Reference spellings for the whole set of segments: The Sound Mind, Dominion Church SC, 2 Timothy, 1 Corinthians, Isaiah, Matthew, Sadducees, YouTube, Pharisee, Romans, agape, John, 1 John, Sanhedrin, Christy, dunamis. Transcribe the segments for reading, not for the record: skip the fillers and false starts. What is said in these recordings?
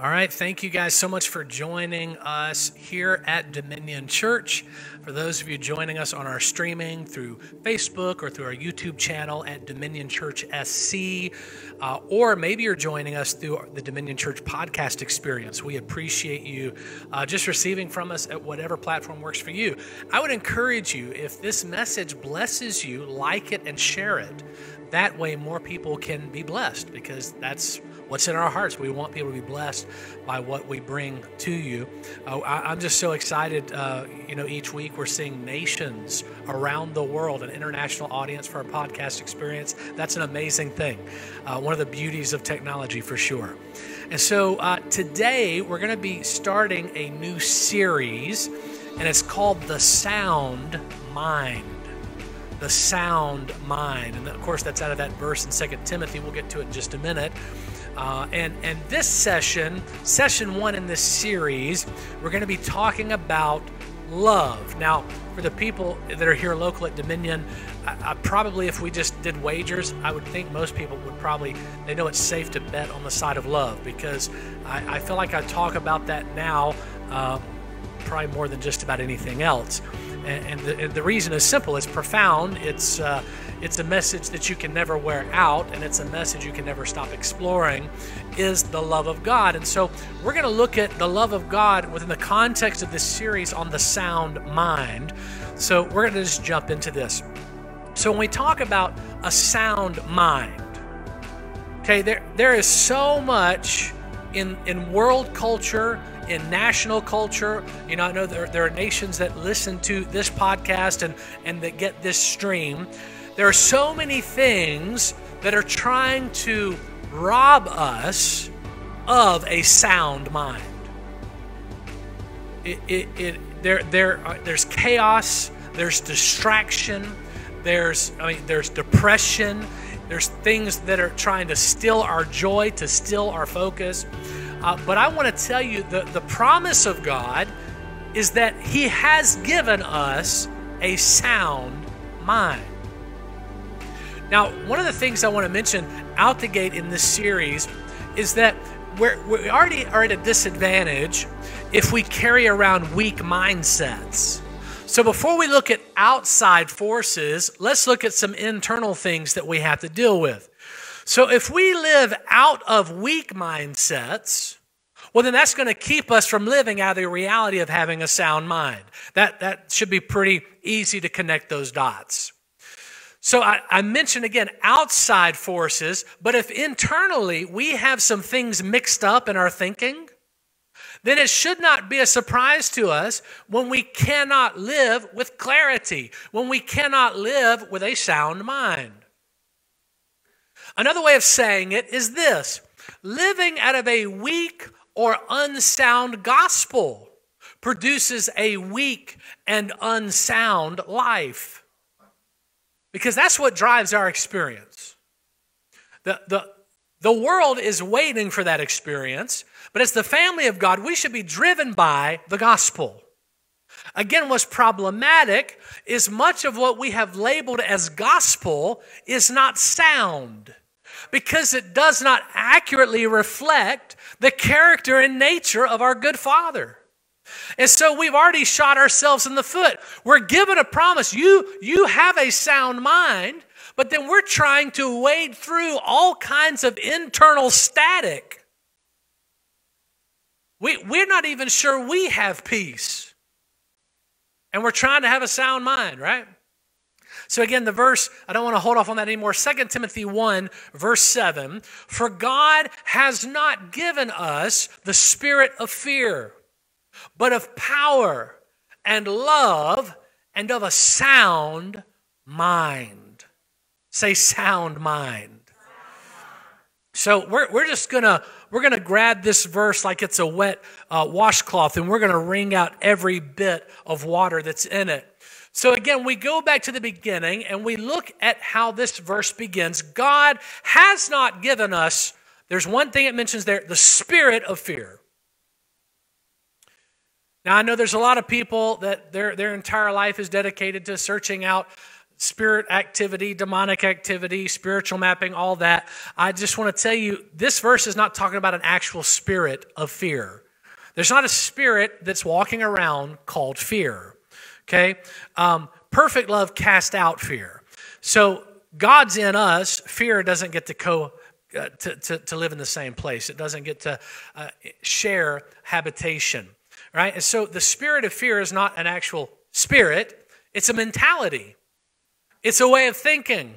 All right, thank you guys so much for joining us here at Dominion Church. For those of you joining us on our streaming through Facebook or through our YouTube channel at Dominion Church SC, or maybe you're joining us through the Dominion Church podcast experience, we appreciate you just receiving from us at whatever platform works for you. I would encourage you, if this message blesses you, like it and share it. That way more people can be blessed, because that's what's in our hearts. We want people to be blessed by what we bring to you. I'm just so excited. Each week we're seeing nations around the world, an international audience for our podcast experience. That's an amazing thing. One of the beauties of technology for sure. And so today we're going to be starting a new series, and it's called The Sound Mind. The Sound Mind. And of course, that's out of that verse in 2 Timothy. We'll get to it in just a minute. And this session one in this series, we're going to be talking about love. Now, for the people that are here local at Dominion, I probably, if we just did wagers, I would think most people would probably, they know it's safe to bet on the side of love, because I feel like I talk about that now probably more than just about anything else. And the reason is simple. It's profound. It's a message that you can never wear out, and it's a message you can never stop exploring, is the love of God. And so we're going to look at the love of God within the context of this series on the sound mind. So we're going to just jump into this. So when we talk about a sound mind, okay, there is so much in world culture, in national culture. You know, I know there are nations that listen to this podcast and that get this stream. There are so many things that are trying to rob us of a sound mind. There's chaos, there's distraction, there's depression, there's things that are trying to steal our joy, to steal our focus. But I want to tell you the promise of God is that He has given us a sound mind. Now, one of the things I want to mention out the gate in this series is that we already are at a disadvantage if we carry around weak mindsets. So before we look at outside forces, let's look at some internal things that we have to deal with. So if we live out of weak mindsets, well, then that's going to keep us from living out of the reality of having a sound mind. That should be pretty easy to connect those dots. So I mentioned, again, outside forces, but if internally we have some things mixed up in our thinking, then it should not be a surprise to us when we cannot live with clarity, when we cannot live with a sound mind. Another way of saying it is this: living out of a weak or unsound gospel produces a weak and unsound life, because that's what drives our experience. The world is waiting for that experience, but as the family of God, we should be driven by the gospel. Again, what's problematic is much of what we have labeled as gospel is not sound, because it does not accurately reflect the character and nature of our good Father. And so we've already shot ourselves in the foot. We're given a promise. You have a sound mind, but then we're trying to wade through all kinds of internal static. We're not even sure we have peace. And we're trying to have a sound mind, right? So again, the verse, I don't want to hold off on that anymore. 2 Timothy 1, verse 7, "For God has not given us the spirit of fear, but of power and love and of a sound mind." Say sound mind. So we're gonna grab this verse like it's a wet washcloth, and we're gonna wring out every bit of water that's in it. So again, we go back to the beginning and we look at how this verse begins. God has not given us, there's one thing it mentions there, the spirit of fear. Now I know there's a lot of people that their entire life is dedicated to searching out spirit activity, demonic activity, spiritual mapping, all that, I just want to tell you, this verse is not talking about an actual spirit of fear. There's not a spirit that's walking around called fear, okay? Perfect love casts out fear. So God's in us. Fear doesn't get to to live in the same place. It doesn't get to share habitation, right? And so the spirit of fear is not an actual spirit. It's a mentality. It's a way of thinking.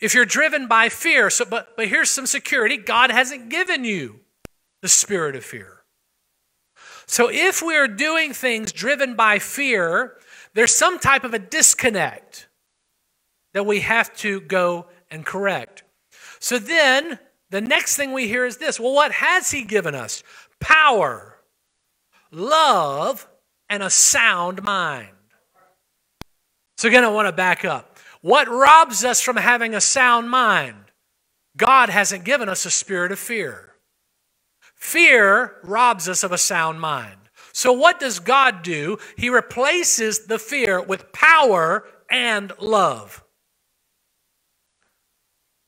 If you're driven by fear, but here's some security. God hasn't given you the spirit of fear. So if we're doing things driven by fear, there's some type of a disconnect that we have to go and correct. So then the next thing we hear is this. Well, what has he given us? Power, love, and a sound mind. So again, I want to back up. What robs us from having a sound mind? God hasn't given us a spirit of fear. Fear robs us of a sound mind. So what does God do? He replaces the fear with power and love.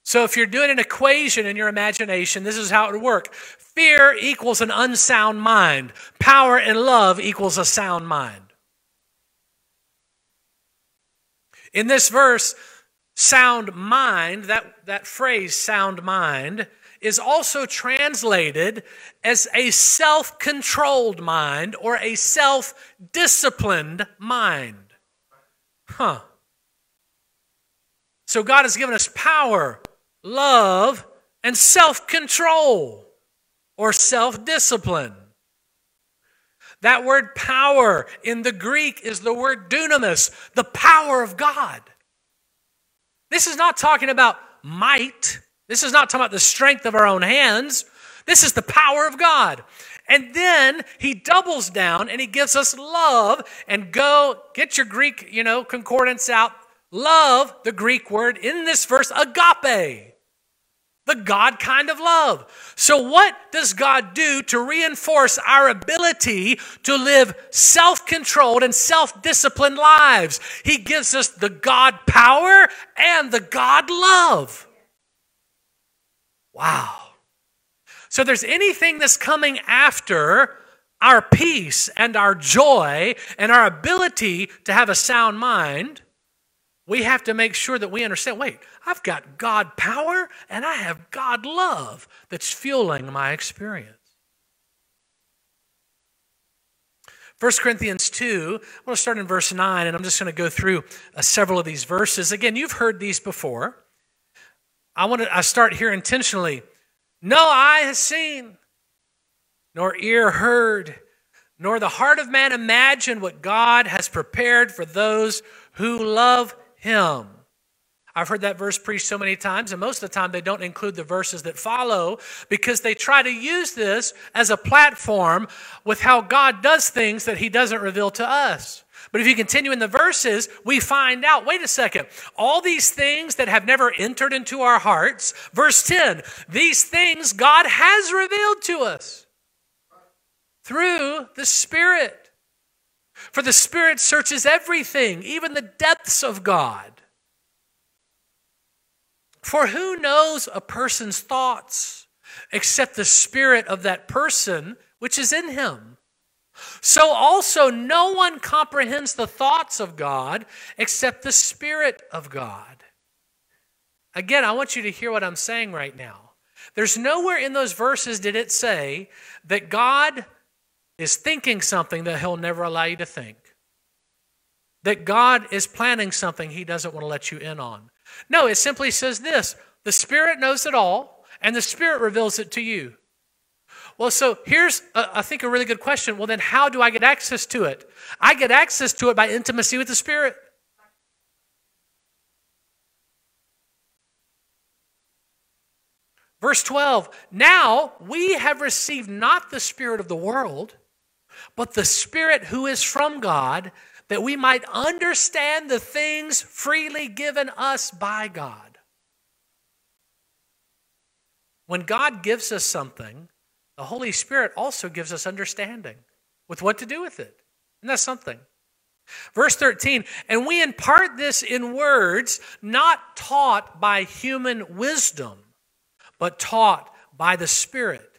So if you're doing an equation in your imagination, this is how it would work. Fear equals an unsound mind. Power and love equals a sound mind. In this verse, sound mind, that phrase, sound mind, is also translated as a self-controlled mind or a self-disciplined mind. Huh. So God has given us power, love, and self-control or self-discipline. That word power in the Greek is the word dunamis, the power of God. This is not talking about might. This is not talking about the strength of our own hands. This is the power of God. And then he doubles down and he gives us love. And go, get your Greek, concordance out. Love, the Greek word in this verse, agape. The God kind of love. So what does God do to reinforce our ability to live self-controlled and self-disciplined lives? He gives us the God power and the God love. Wow. So there's anything that's coming after our peace and our joy and our ability to have a sound mind, we have to make sure that we understand, wait, I've got God power and I have God love that's fueling my experience. 1 Corinthians 2, I want to start in verse 9, and I'm just going to go through several of these verses. Again, you've heard these before. I start here intentionally. No eye has seen, nor ear heard, nor the heart of man imagined what God has prepared for those who love him. I've heard that verse preached so many times, and most of the time they don't include the verses that follow because they try to use this as a platform with how God does things that he doesn't reveal to us. But if you continue in the verses, we find out, wait a second, all these things that have never entered into our hearts, verse 10, these things God has revealed to us through the Spirit. For the Spirit searches everything, even the depths of God. For who knows a person's thoughts except the spirit of that person which is in him? So also no one comprehends the thoughts of God except the Spirit of God. Again, I want you to hear what I'm saying right now. There's nowhere in those verses did it say that God is thinking something that he'll never allow you to think. That God is planning something he doesn't want to let you in on. No, it simply says this, the Spirit knows it all, and the Spirit reveals it to you. Well, so here's, I think, a really good question. Well, then how do I get access to it? I get access to it by intimacy with the Spirit. Verse 12, now we have received not the spirit of the world, but the Spirit who is from God, that we might understand the things freely given us by God. When God gives us something, the Holy Spirit also gives us understanding with what to do with it. Isn't that something? Verse 13, and we impart this in words not taught by human wisdom, but taught by the Spirit,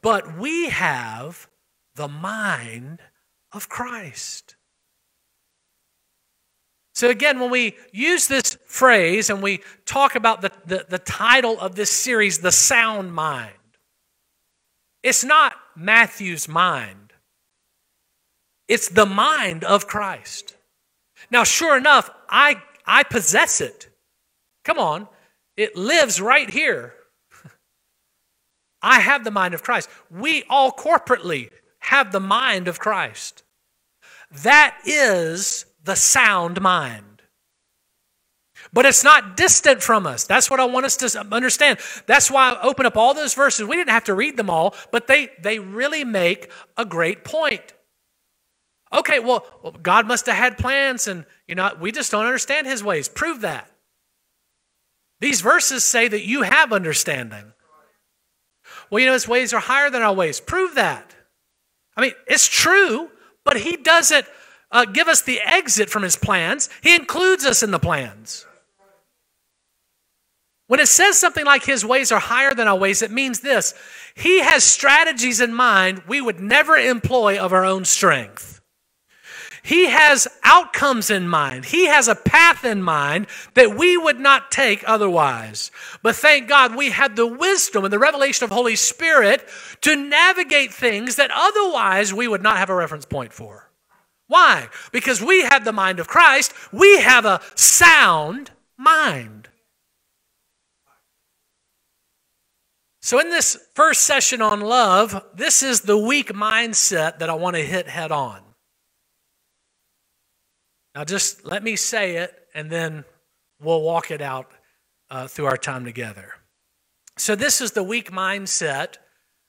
But we have the mind of Christ. So again, when we use this phrase and we talk about the title of this series, The Sound Mind, it's not Matthew's mind. It's the mind of Christ. Now, sure enough, I possess it. Come on. It lives right here. I have the mind of Christ. We all corporately have the mind of Christ. That is the sound mind. But it's not distant from us. That's what I want us to understand. That's why I open up all those verses. We didn't have to read them all, but they really make a great point. Okay, well, God must have had plans, and we just don't understand his ways. Prove that. These verses say that you have understanding. Well, his ways are higher than our ways. Prove that. I mean, it's true, but he doesn't give us the exit from his plans. He includes us in the plans. When it says something like his ways are higher than our ways, it means this. He has strategies in mind we would never employ of our own strength. He has outcomes in mind. He has a path in mind that we would not take otherwise. But thank God we have the wisdom and the revelation of Holy Spirit to navigate things that otherwise we would not have a reference point for. Why? Because we have the mind of Christ. We have a sound mind. So in this first session on love, this is the weak mindset that I want to hit head on. Now just let me say it, and then we'll walk it out through our time together. So this is the weak mindset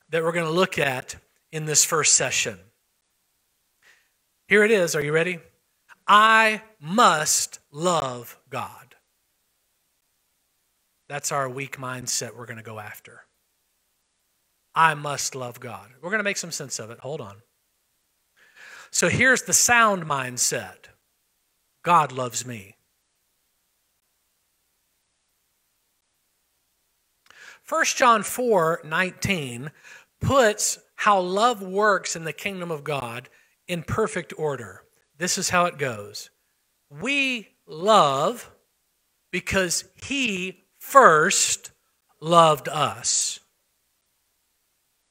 that we're going to look at in this first session. Here it is. Are you ready? I must love God. That's our weak mindset we're going to go after. I must love God. We're going to make some sense of it. Hold on. So here's the sound mindset. God loves me. 1 John 4:19 puts how love works in the kingdom of God in perfect order. This is how it goes. We love because he first loved us.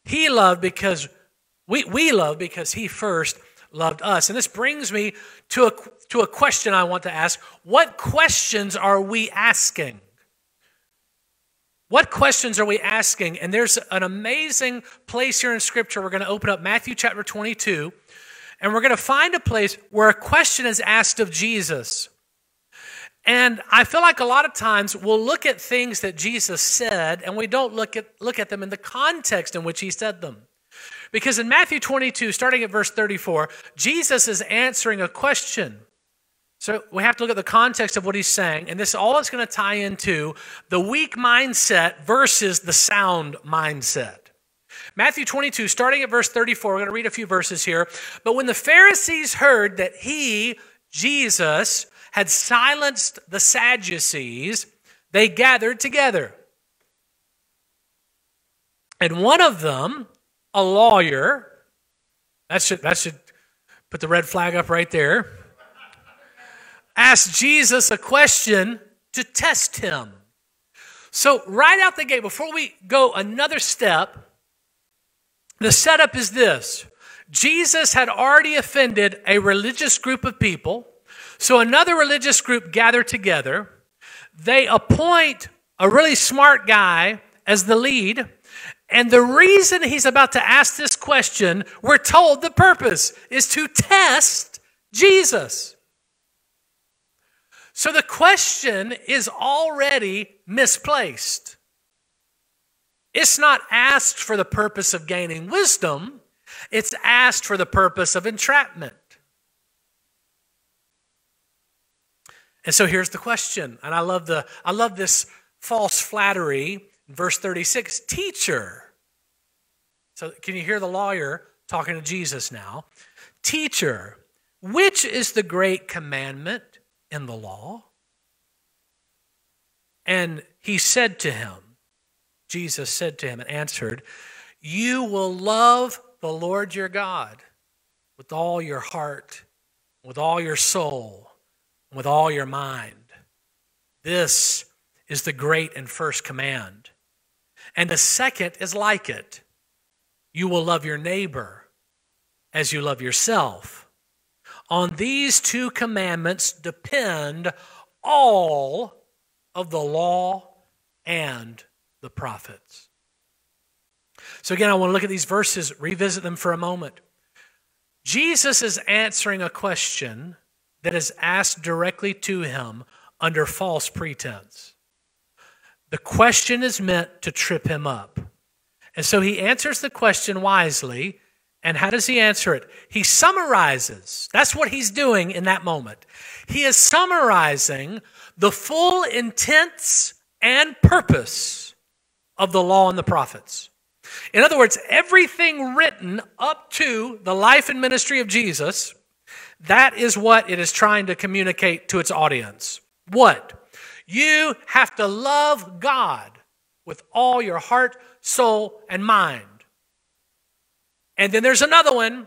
He loved because we love because he first loved us. And this brings me to a question I want to ask. What questions are we asking? What questions are we asking? And there's an amazing place here in Scripture. We're going to open up Matthew chapter 22. And we're going to find a place where a question is asked of Jesus. And I feel like a lot of times we'll look at things that Jesus said and we don't look at them in the context in which he said them. Because in Matthew 22, starting at verse 34, Jesus is answering a question. So we have to look at the context of what he's saying. And this all is going to tie into the weak mindset versus the sound mindset. Matthew 22, starting at verse 34, we're going to read a few verses here. But when the Pharisees heard that he, Jesus, had silenced the Sadducees, they gathered together. And one of them, a lawyer, that should put the red flag up right there, asked Jesus a question to test him. So right out the gate, before we go another step, the setup is this. Jesus had already offended a religious group of people, so another religious group gathered together. They appoint a really smart guy as the lead, and the reason he's about to ask this question, we're told the purpose is to test Jesus. So the question is already misplaced. It's not asked for the purpose of gaining wisdom. It's asked for the purpose of entrapment. And so here's the question. And I love this false flattery in verse 36. Teacher. So can you hear the lawyer talking to Jesus now? Teacher, which is the great commandment in the law? And he said to him, Jesus said to him and answered, you will love the Lord your God with all your heart, with all your soul, with all your mind. This is the great and first command. And the second is like it. You will love your neighbor as you love yourself. On these two commandments depend all of the law and the prophets. So again, I want to look at these verses, revisit them for a moment. Jesus is answering a question that is asked directly to him under false pretense. The question is meant to trip him up. And so he answers the question wisely. And how does he answer it? He summarizes. That's what he's doing in that moment. He is summarizing the full intents and purpose of the law and the prophets. In other words, everything written up to the life and ministry of Jesus, that is what it is trying to communicate to its audience. What? You have to love God with all your heart, soul, and mind. And then there's another one.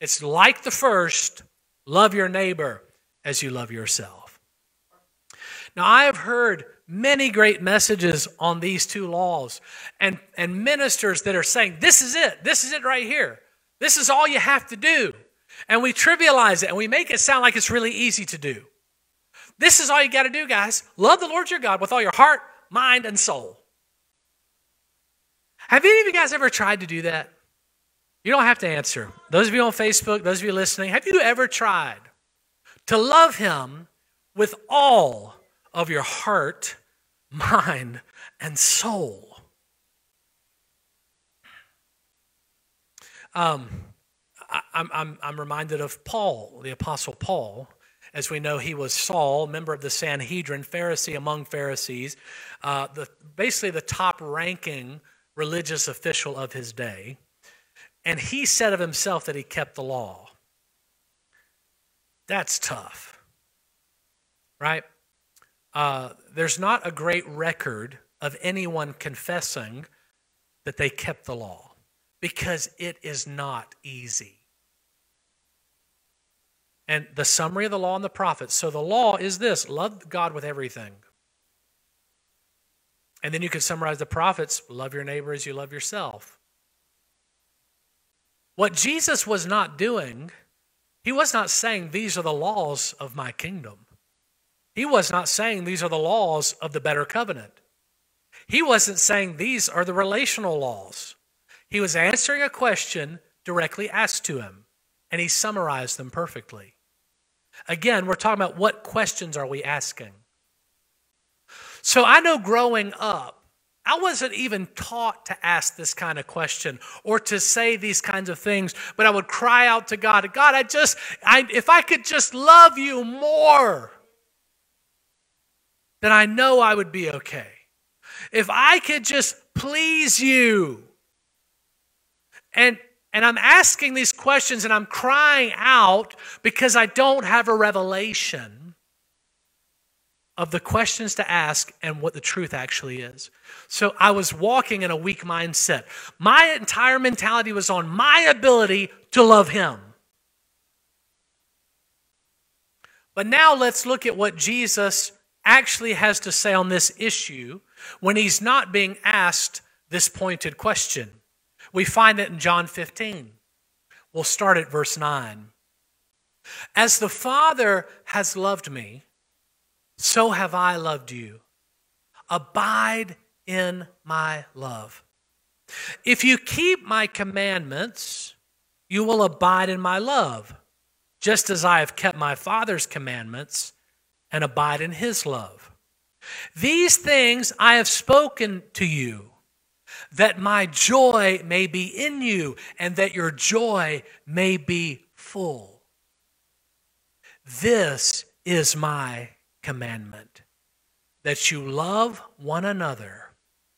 It's like the first. Love your neighbor as you love yourself. Now, I have heard many great messages on these two laws and ministers that are saying, this is it. This is it right here. This is all you have to do. And we trivialize it, and we make it sound like it's really easy to do. This is all you got to do, guys. Love the Lord your God with all your heart, mind, and soul. Have any of you guys ever tried to do that? You don't have to answer. Those of you on Facebook, those of you listening, have you ever tried to love Him with all of your heart, mind, and soul? I'm reminded of Paul, the Apostle Paul. As we know, he was Saul, member of the Sanhedrin, Pharisee among Pharisees, basically the top-ranking religious official of his day. And he said of himself that he kept the law. That's tough, right? There's not a great record of anyone confessing that they kept the law, because it is not easy. And the summary of the law and the prophets. So the law is this: love God with everything. And then you can summarize the prophets: love your neighbor as you love yourself. What Jesus was not doing, he was not saying these are the laws of my kingdom. He was not saying these are the laws of the better covenant. He wasn't saying these are the relational laws. He was answering a question directly asked to him, and he summarized them perfectly. Again, we're talking about what questions are we asking. So I know growing up, I wasn't even taught to ask this kind of question or to say these kinds of things, but I would cry out to God, God, if I could just love you more, then I know I would be okay. If I could just please you. And I'm asking these questions and I'm crying out because I don't have a revelation of the questions to ask and what the truth actually is. So I was walking in a weak mindset. My entire mentality was on my ability to love Him. But now let's look at what Jesus actually has to say on this issue when He's not being asked this pointed question. We find it in John 15. We'll start at verse 9. As the Father has loved me, so have I loved you. Abide in my love. If you keep my commandments, you will abide in my love, just as I have kept my Father's commandments and abide in his love. These things I have spoken to you, that my joy may be in you, and that your joy may be full. This is my commandment, that you love one another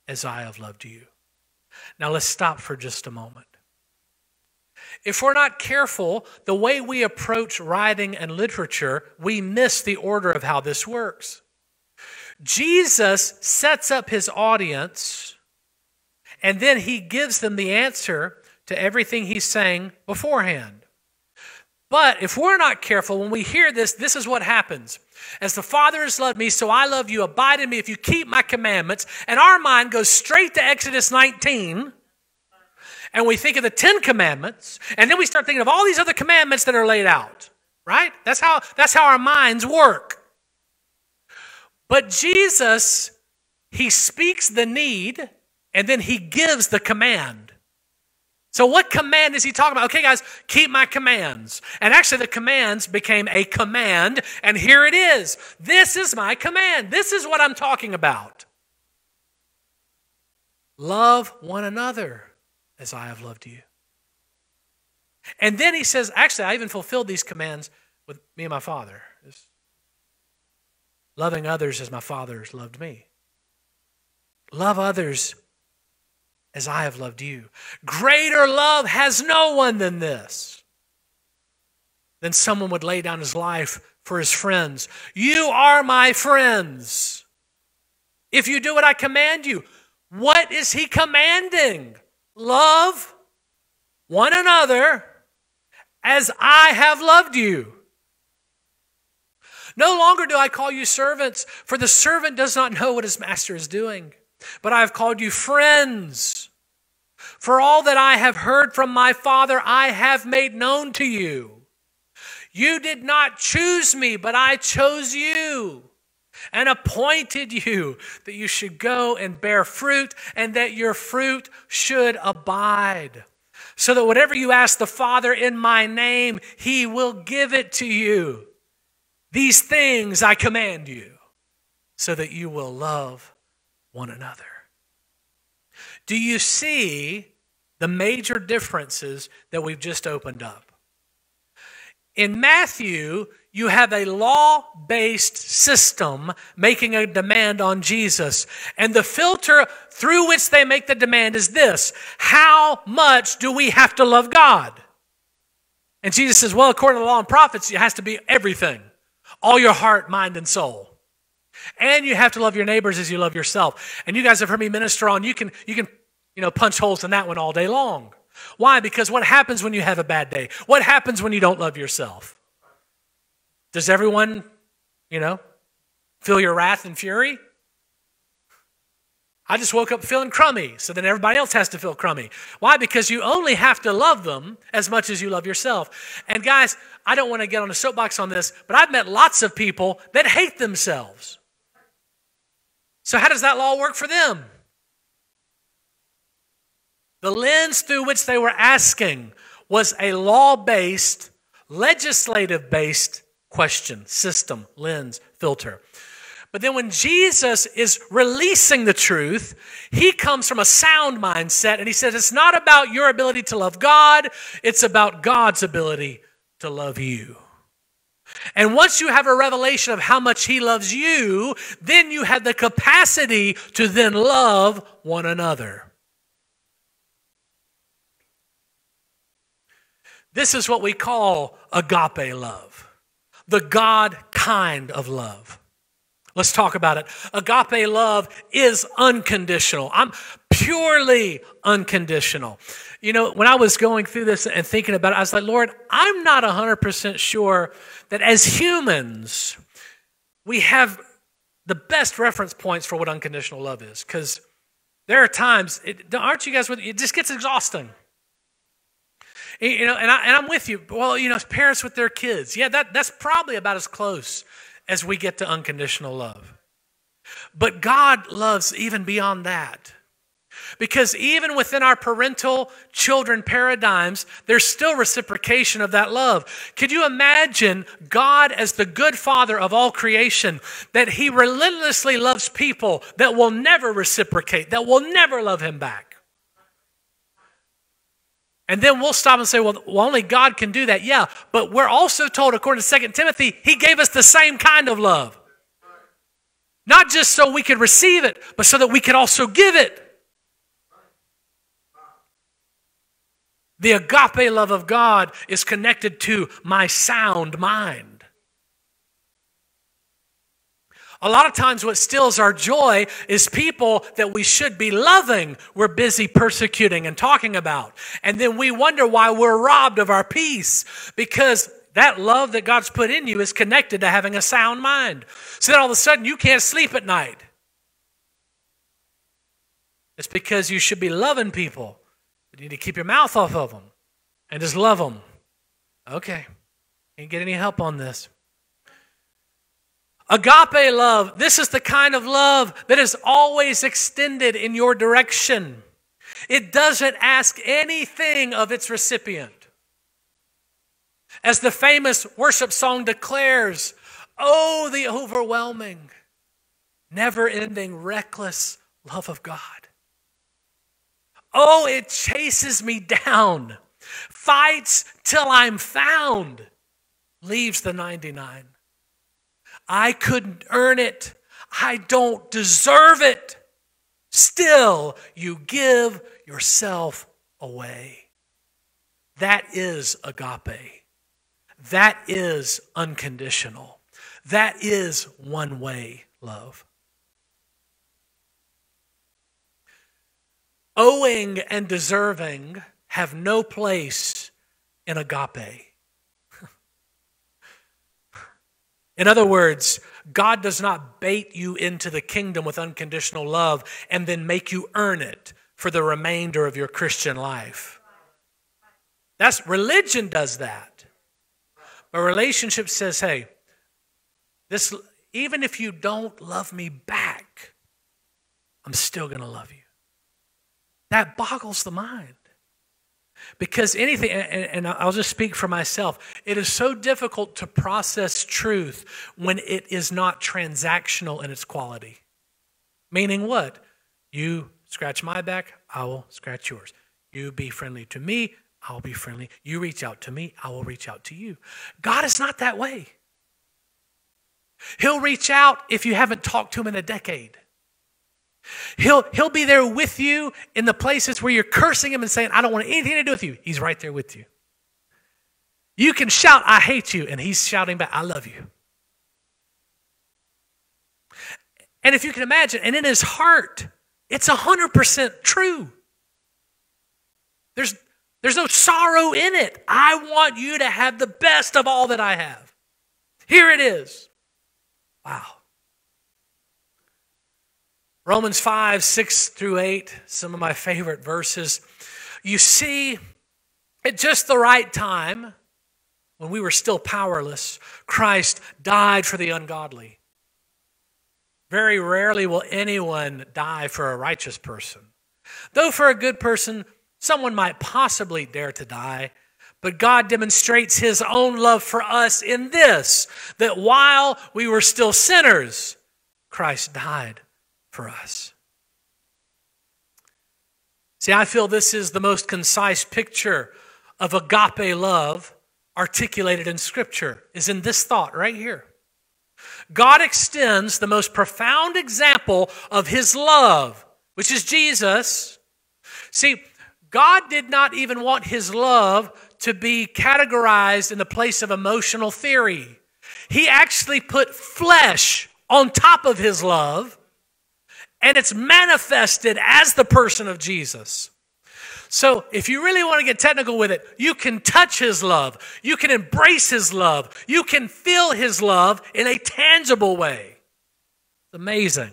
as I have loved you. Now let's stop for just a moment. If we're not careful, the way we approach writing and literature, we miss the order of how this works. Jesus sets up his audience, and then he gives them the answer to everything he's saying beforehand. But if we're not careful, when we hear this, this is what happens. As the Father has loved me, so I love you. Abide in me if you keep my commandments. And our mind goes straight to Exodus 19, and we think of the 10 commandments, and then we start thinking of all these other commandments that are laid out, right? That's how our minds work. But Jesus, he speaks the need, and then he gives the command. So what command is he talking about? Okay, guys, keep my commands. And actually the commands became a command, and here it is. This is my command. This is what I'm talking about. Love one another as I have loved you. And then he says, actually, I even fulfilled these commands with me and my Father. It's loving others as my Father has loved me. Love others as I have loved you. Greater love has no one than this. Then someone would lay down his life for his friends. You are my friends if you do what I command you. What is he commanding? Love one another as I have loved you. No longer do I call you servants, for the servant does not know what his master is doing. But I have called you friends. For all that I have heard from my Father, I have made known to you. You did not choose me, but I chose you and appointed you that you should go and bear fruit and that your fruit should abide. So that whatever you ask the Father in my name, he will give it to you. These things I command you so that you will love one another. Do you see the major differences that we've just opened up? In Matthew, you have a law-based system making a demand on Jesus. And the filter through which they make the demand is this: how much do we have to love God? And Jesus says, well, according to the law and prophets, it has to be everything. All your heart, mind, and soul. And you have to love your neighbors as you love yourself. And you guys have heard me minister on, you can punch holes in that one all day long. Why? Because what happens when you have a bad day? What happens when you don't love yourself? Does everyone, feel your wrath and fury? I just woke up feeling crummy, so then everybody else has to feel crummy. Why? Because you only have to love them as much as you love yourself. And guys, I don't want to get on a soapbox on this, but I've met lots of people that hate themselves. So how does that law work for them? The lens through which they were asking was a law-based, legislative-based question, system, lens, filter. But then when Jesus is releasing the truth, he comes from a sound mindset, and he says it's not about your ability to love God, it's about God's ability to love you. And once you have a revelation of how much he loves you, then you have the capacity to then love one another. This is what we call agape love, the God kind of love. Let's talk about it. Agape love is unconditional. I'm purely unconditional. When I was going through this and thinking about it, I was like, Lord, I'm not 100% sure that as humans, we have the best reference points for what unconditional love is. Because there are times, aren't you guys with me? It just gets exhausting. And I'm with you. Well, parents with their kids. Yeah, that's probably about as close as we get to unconditional love. But God loves even beyond that. Because even within our parental children paradigms, there's still reciprocation of that love. Could you imagine God as the good father of all creation, that he relentlessly loves people that will never reciprocate, that will never love him back? And then we'll stop and say, well, only God can do that. Yeah, but we're also told, according to 2 Timothy, he gave us the same kind of love. Not just so we could receive it, but so that we could also give it. The agape love of God is connected to my sound mind. A lot of times what steals our joy is people that we should be loving, we're busy persecuting and talking about. And then we wonder why we're robbed of our peace, because that love that God's put in you is connected to having a sound mind. So then all of a sudden you can't sleep at night. It's because you should be loving people. You need to keep your mouth off of them and just love them. Okay, can't get any help on this. Agape love, this is the kind of love that is always extended in your direction. It doesn't ask anything of its recipient. As the famous worship song declares, oh, the overwhelming, never-ending, reckless love of God. Oh, it chases me down, fights till I'm found, leaves the 99. I couldn't earn it. I don't deserve it. Still, you give yourself away. That is agape. That is unconditional. That is one-way love. Owing and deserving have no place in agape. In other words, God does not bait you into the kingdom with unconditional love and then make you earn it for the remainder of your Christian life. That's religion does that. But relationship says, hey, this, even if you don't love me back, I'm still going to love you. That boggles the mind. Because anything, and I'll just speak for myself, it is so difficult to process truth when it is not transactional in its quality. Meaning what? You scratch my back, I will scratch yours. You be friendly to me, I'll be friendly. You reach out to me, I will reach out to you. God is not that way. He'll reach out if you haven't talked to him in a decade. He'll be there with you in the places where you're cursing him and saying, I don't want anything to do with you. He's right there with you. You can shout, I hate you, and he's shouting back, I love you. And if you can imagine, and in his heart, it's 100% true. There's no sorrow in it. I want you to have the best of all that I have. Here it is. Wow. Romans 5, 6 through 8, some of my favorite verses. You see, at just the right time, when we were still powerless, Christ died for the ungodly. Very rarely will anyone die for a righteous person. Though for a good person, someone might possibly dare to die. But God demonstrates his own love for us in this, that while we were still sinners, Christ died for us. See, I feel this is the most concise picture of agape love articulated in Scripture, is in this thought right here. God extends the most profound example of his love, which is Jesus. See, God did not even want his love to be categorized in the place of emotional theory. He actually put flesh on top of his love, and it's manifested as the person of Jesus. So if you really want to get technical with it, you can touch his love. You can embrace his love. You can feel his love in a tangible way. It's amazing.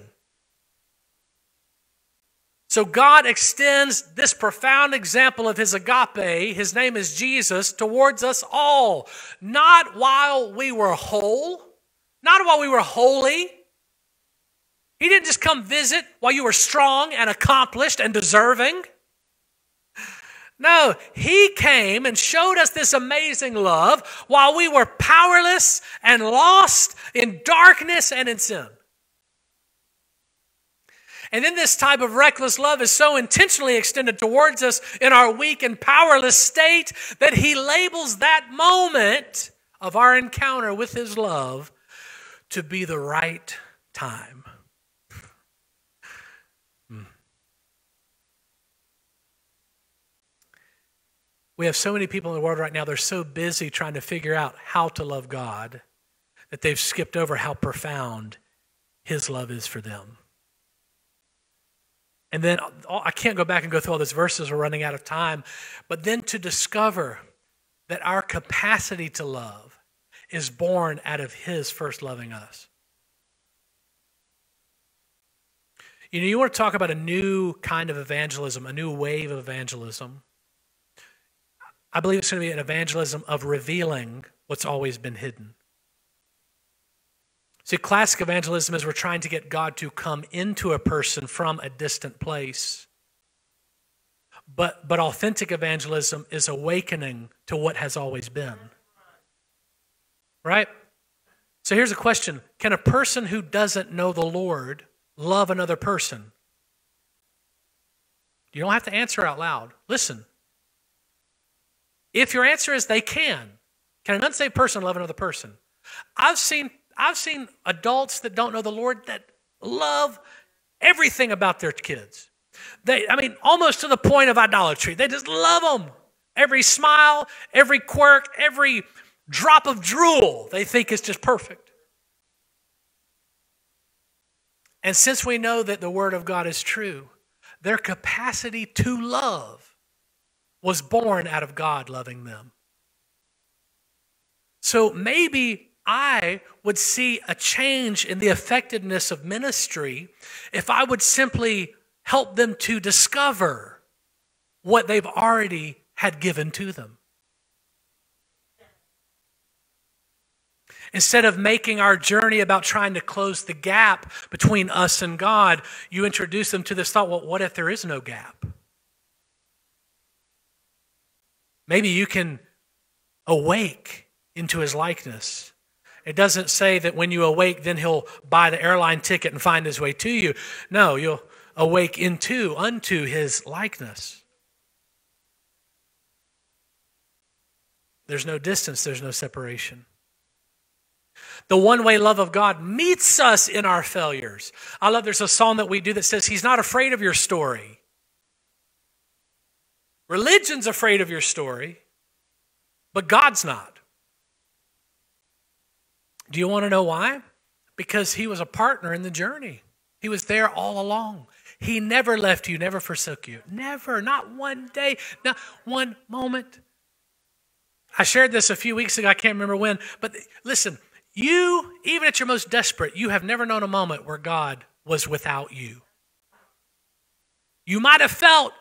So God extends this profound example of his agape, his name is Jesus, towards us all. Not while we were whole, not while we were holy. He didn't just come visit while you were strong and accomplished and deserving. No, he came and showed us this amazing love while we were powerless and lost in darkness and in sin. And then this type of reckless love is so intentionally extended towards us in our weak and powerless state that he labels that moment of our encounter with his love to be the right time. We have so many people in the world right now, they're so busy trying to figure out how to love God that they've skipped over how profound his love is for them. And then, I can't go back and go through all those verses, we're running out of time, but then to discover that our capacity to love is born out of his first loving us. You know, you want to talk about a new kind of evangelism, a new wave of evangelism. I believe it's going to be an evangelism of revealing what's always been hidden. See, classic evangelism is we're trying to get God to come into a person from a distant place. But authentic evangelism is awakening to what has always been. Right? So here's a question. Can a person who doesn't know the Lord love another person? You don't have to answer out loud. Listen. If your answer is they can an unsaved person love another person? I've seen adults that don't know the Lord that love everything about their kids. Almost to the point of idolatry. They just love them. Every smile, every quirk, every drop of drool, they think is just perfect. And since we know that the Word of God is true, their capacity to love was born out of God loving them. So maybe I would see a change in the effectiveness of ministry if I would simply help them to discover what they've already had given to them. Instead of making our journey about trying to close the gap between us and God, you introduce them to this thought, well, what if there is no gap? Maybe you can awake into his likeness. It doesn't say that when you awake, then he'll buy the airline ticket and find his way to you. No, you'll awake unto his likeness. There's no distance, there's no separation. The one-way love of God meets us in our failures. I love, there's a song that we do that says, he's not afraid of your story. Religion's afraid of your story, but God's not. Do you want to know why? Because he was a partner in the journey. He was there all along. He never left you, never forsook you. Never, not one day, not one moment. I shared this a few weeks ago, I can't remember when, but listen, you, even at your most desperate, you have never known a moment where God was without you. You might have felt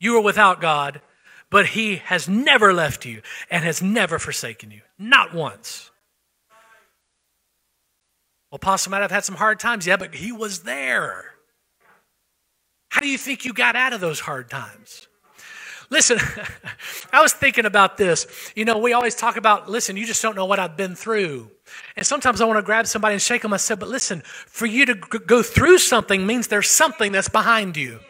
you were without God, but he has never left you and has never forsaken you. Not once. Well, Apostle Matt, I've had some hard times. Yeah, but he was there. How do you think you got out of those hard times? Listen, I was thinking about this. You know, we always talk about, listen, you just don't know what I've been through. And sometimes I want to grab somebody and shake them. I said, but listen, for you to go through something means there's something that's behind you.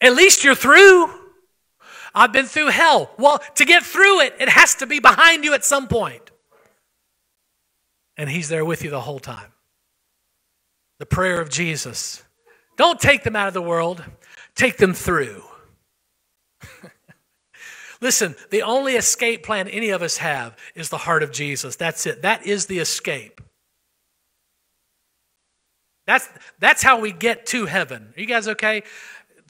At least you're through. I've been through hell. Well, to get through it, it has to be behind you at some point. And he's there with you the whole time. The prayer of Jesus. Don't take them out of the world. Take them through. Listen, the only escape plan any of us have is the heart of Jesus. That's it. That is the escape. That's how we get to heaven. Are you guys okay?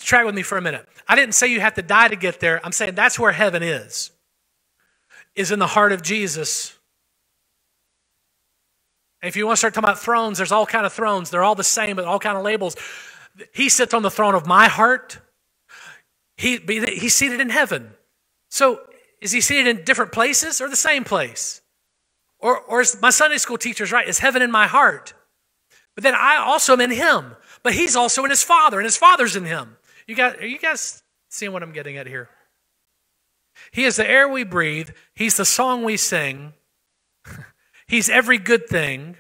Track with me for a minute. I didn't say you have to die to get there. I'm saying that's where heaven is in the heart of Jesus. And if you want to start talking about thrones, there's all kind of thrones. They're all the same, but all kind of labels. He sits on the throne of my heart. He's seated in heaven. So is he seated in different places or the same place? Or is my Sunday school teacher's right? Is heaven in my heart? But then I also am in him, but he's also in his Father, and his Father's in him. Are you guys seeing what I'm getting at here? He is the air we breathe. He's the song we sing. He's every good thing.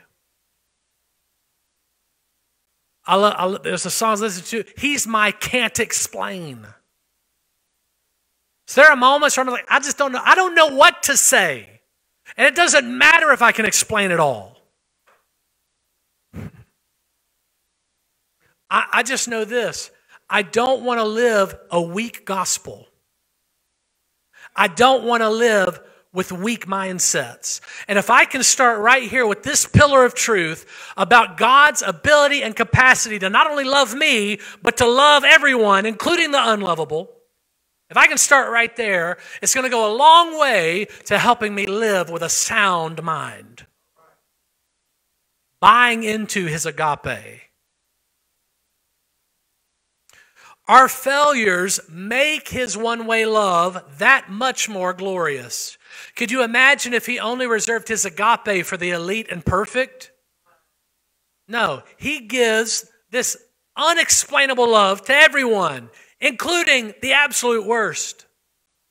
There's a song I listen to. He's my can't explain. So there are moments where I'm like, I just don't know. I don't know what to say. And it doesn't matter if I can explain it all. I just know this. I don't want to live a weak gospel. I don't want to live with weak mindsets. And if I can start right here with this pillar of truth about God's ability and capacity to not only love me, but to love everyone, including the unlovable, if I can start right there, it's going to go a long way to helping me live with a sound mind. Buying into his agape. Our failures make his one-way love that much more glorious. Could you imagine if he only reserved his agape for the elite and perfect? No, he gives this unexplainable love to everyone, including the absolute worst.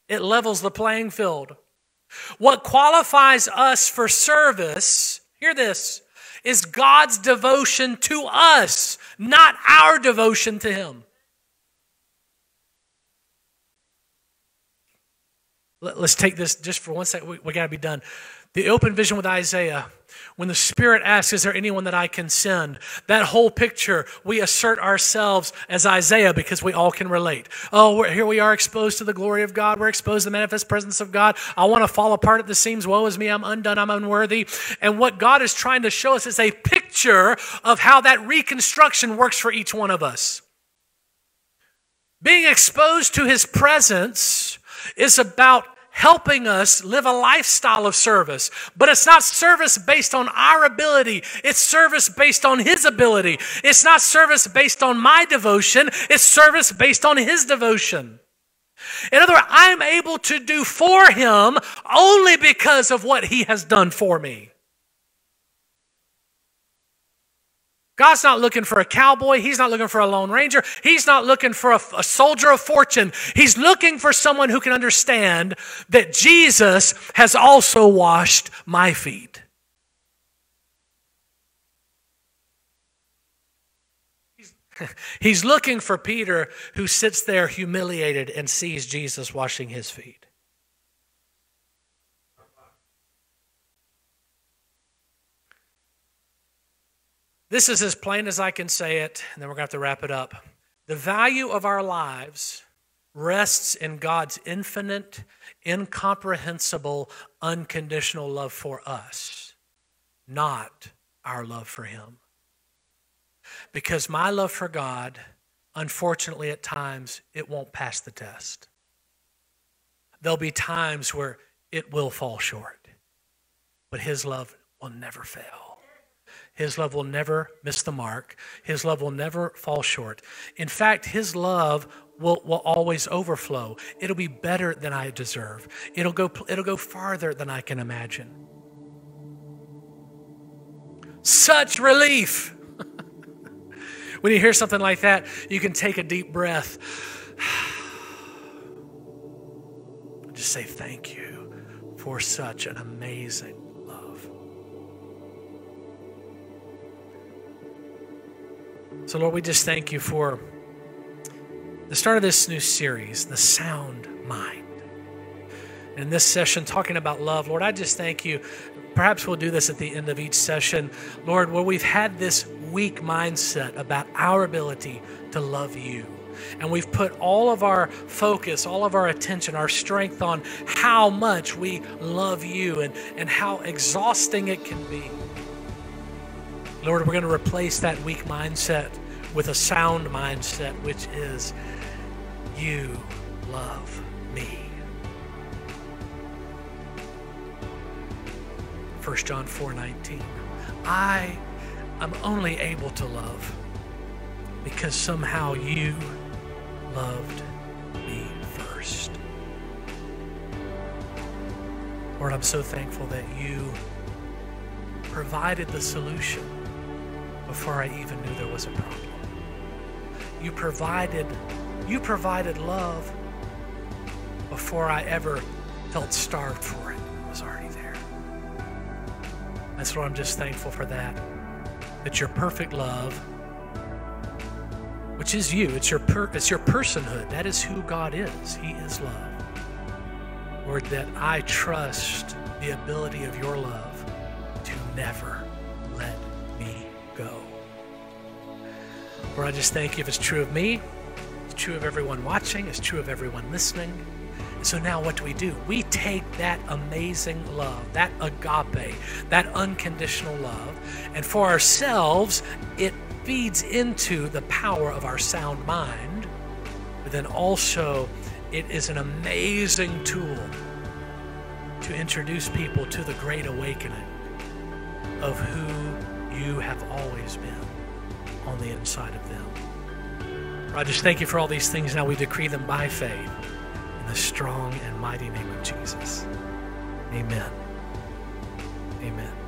It levels the playing field. What qualifies us for service, hear this, is God's devotion to us, not our devotion to him. Let's take this just for one second. We got to be done. The open vision with Isaiah, when the Spirit asks, is there anyone that I can send? That whole picture, we assert ourselves as Isaiah because we all can relate. Oh, here we are exposed to the glory of God. We're exposed to the manifest presence of God. I want to fall apart at the seams. Woe is me, I'm undone, I'm unworthy. And what God is trying to show us is a picture of how that reconstruction works for each one of us. Being exposed to his presence is about helping us live a lifestyle of service. But it's not service based on our ability. It's service based on his ability. It's not service based on my devotion. It's service based on his devotion. In other words, I'm able to do for him only because of what he has done for me. God's not looking for a cowboy. He's not looking for a Lone Ranger. He's not looking for a soldier of fortune. He's looking for someone who can understand that Jesus has also washed my feet. He's looking for Peter, who sits there humiliated and sees Jesus washing his feet. This is as plain as I can say it, and then we're going to have to wrap it up. The value of our lives rests in God's infinite, incomprehensible, unconditional love for us, not our love for him. Because my love for God, unfortunately at times, it won't pass the test. There'll be times where it will fall short, but his love will never fail. His love will never miss the mark. His love will never fall short. In fact, his love will always overflow. It'll be better than I deserve. It'll go farther than I can imagine. Such relief. When you hear something like that, you can take a deep breath. Just say thank you for such an amazing love. So, Lord, we just thank you for the start of this new series, The Sound Mind. And in this session, talking about love, Lord, I just thank you. Perhaps we'll do this at the end of each session, Lord, where we've had this weak mindset about our ability to love you. And we've put all of our focus, all of our attention, our strength on how much we love you and how exhausting it can be. Lord, we're going to replace that weak mindset with a sound mindset, which is, you love me. 1 John 4:19. I am only able to love because somehow you loved me first. Lord, I'm so thankful that you provided the solution before I even knew there was a problem. You provided love before I ever felt starved for it. It was already there. That's why I'm just thankful for that. That your perfect love, which is you, it's your personhood. That is who God is. He is love. Lord, that I trust the ability of your love to never let me go. Lord, I just thank you. If it's true of me, it's true of everyone watching, it's true of everyone listening. So now what do? We take that amazing love, that agape, that unconditional love, and for ourselves, it feeds into the power of our sound mind, but then also it is an amazing tool to introduce people to the great awakening of who you have always been on the inside of them. I just thank you for all these things. Now we decree them by faith. In the strong and mighty name of Jesus. Amen. Amen.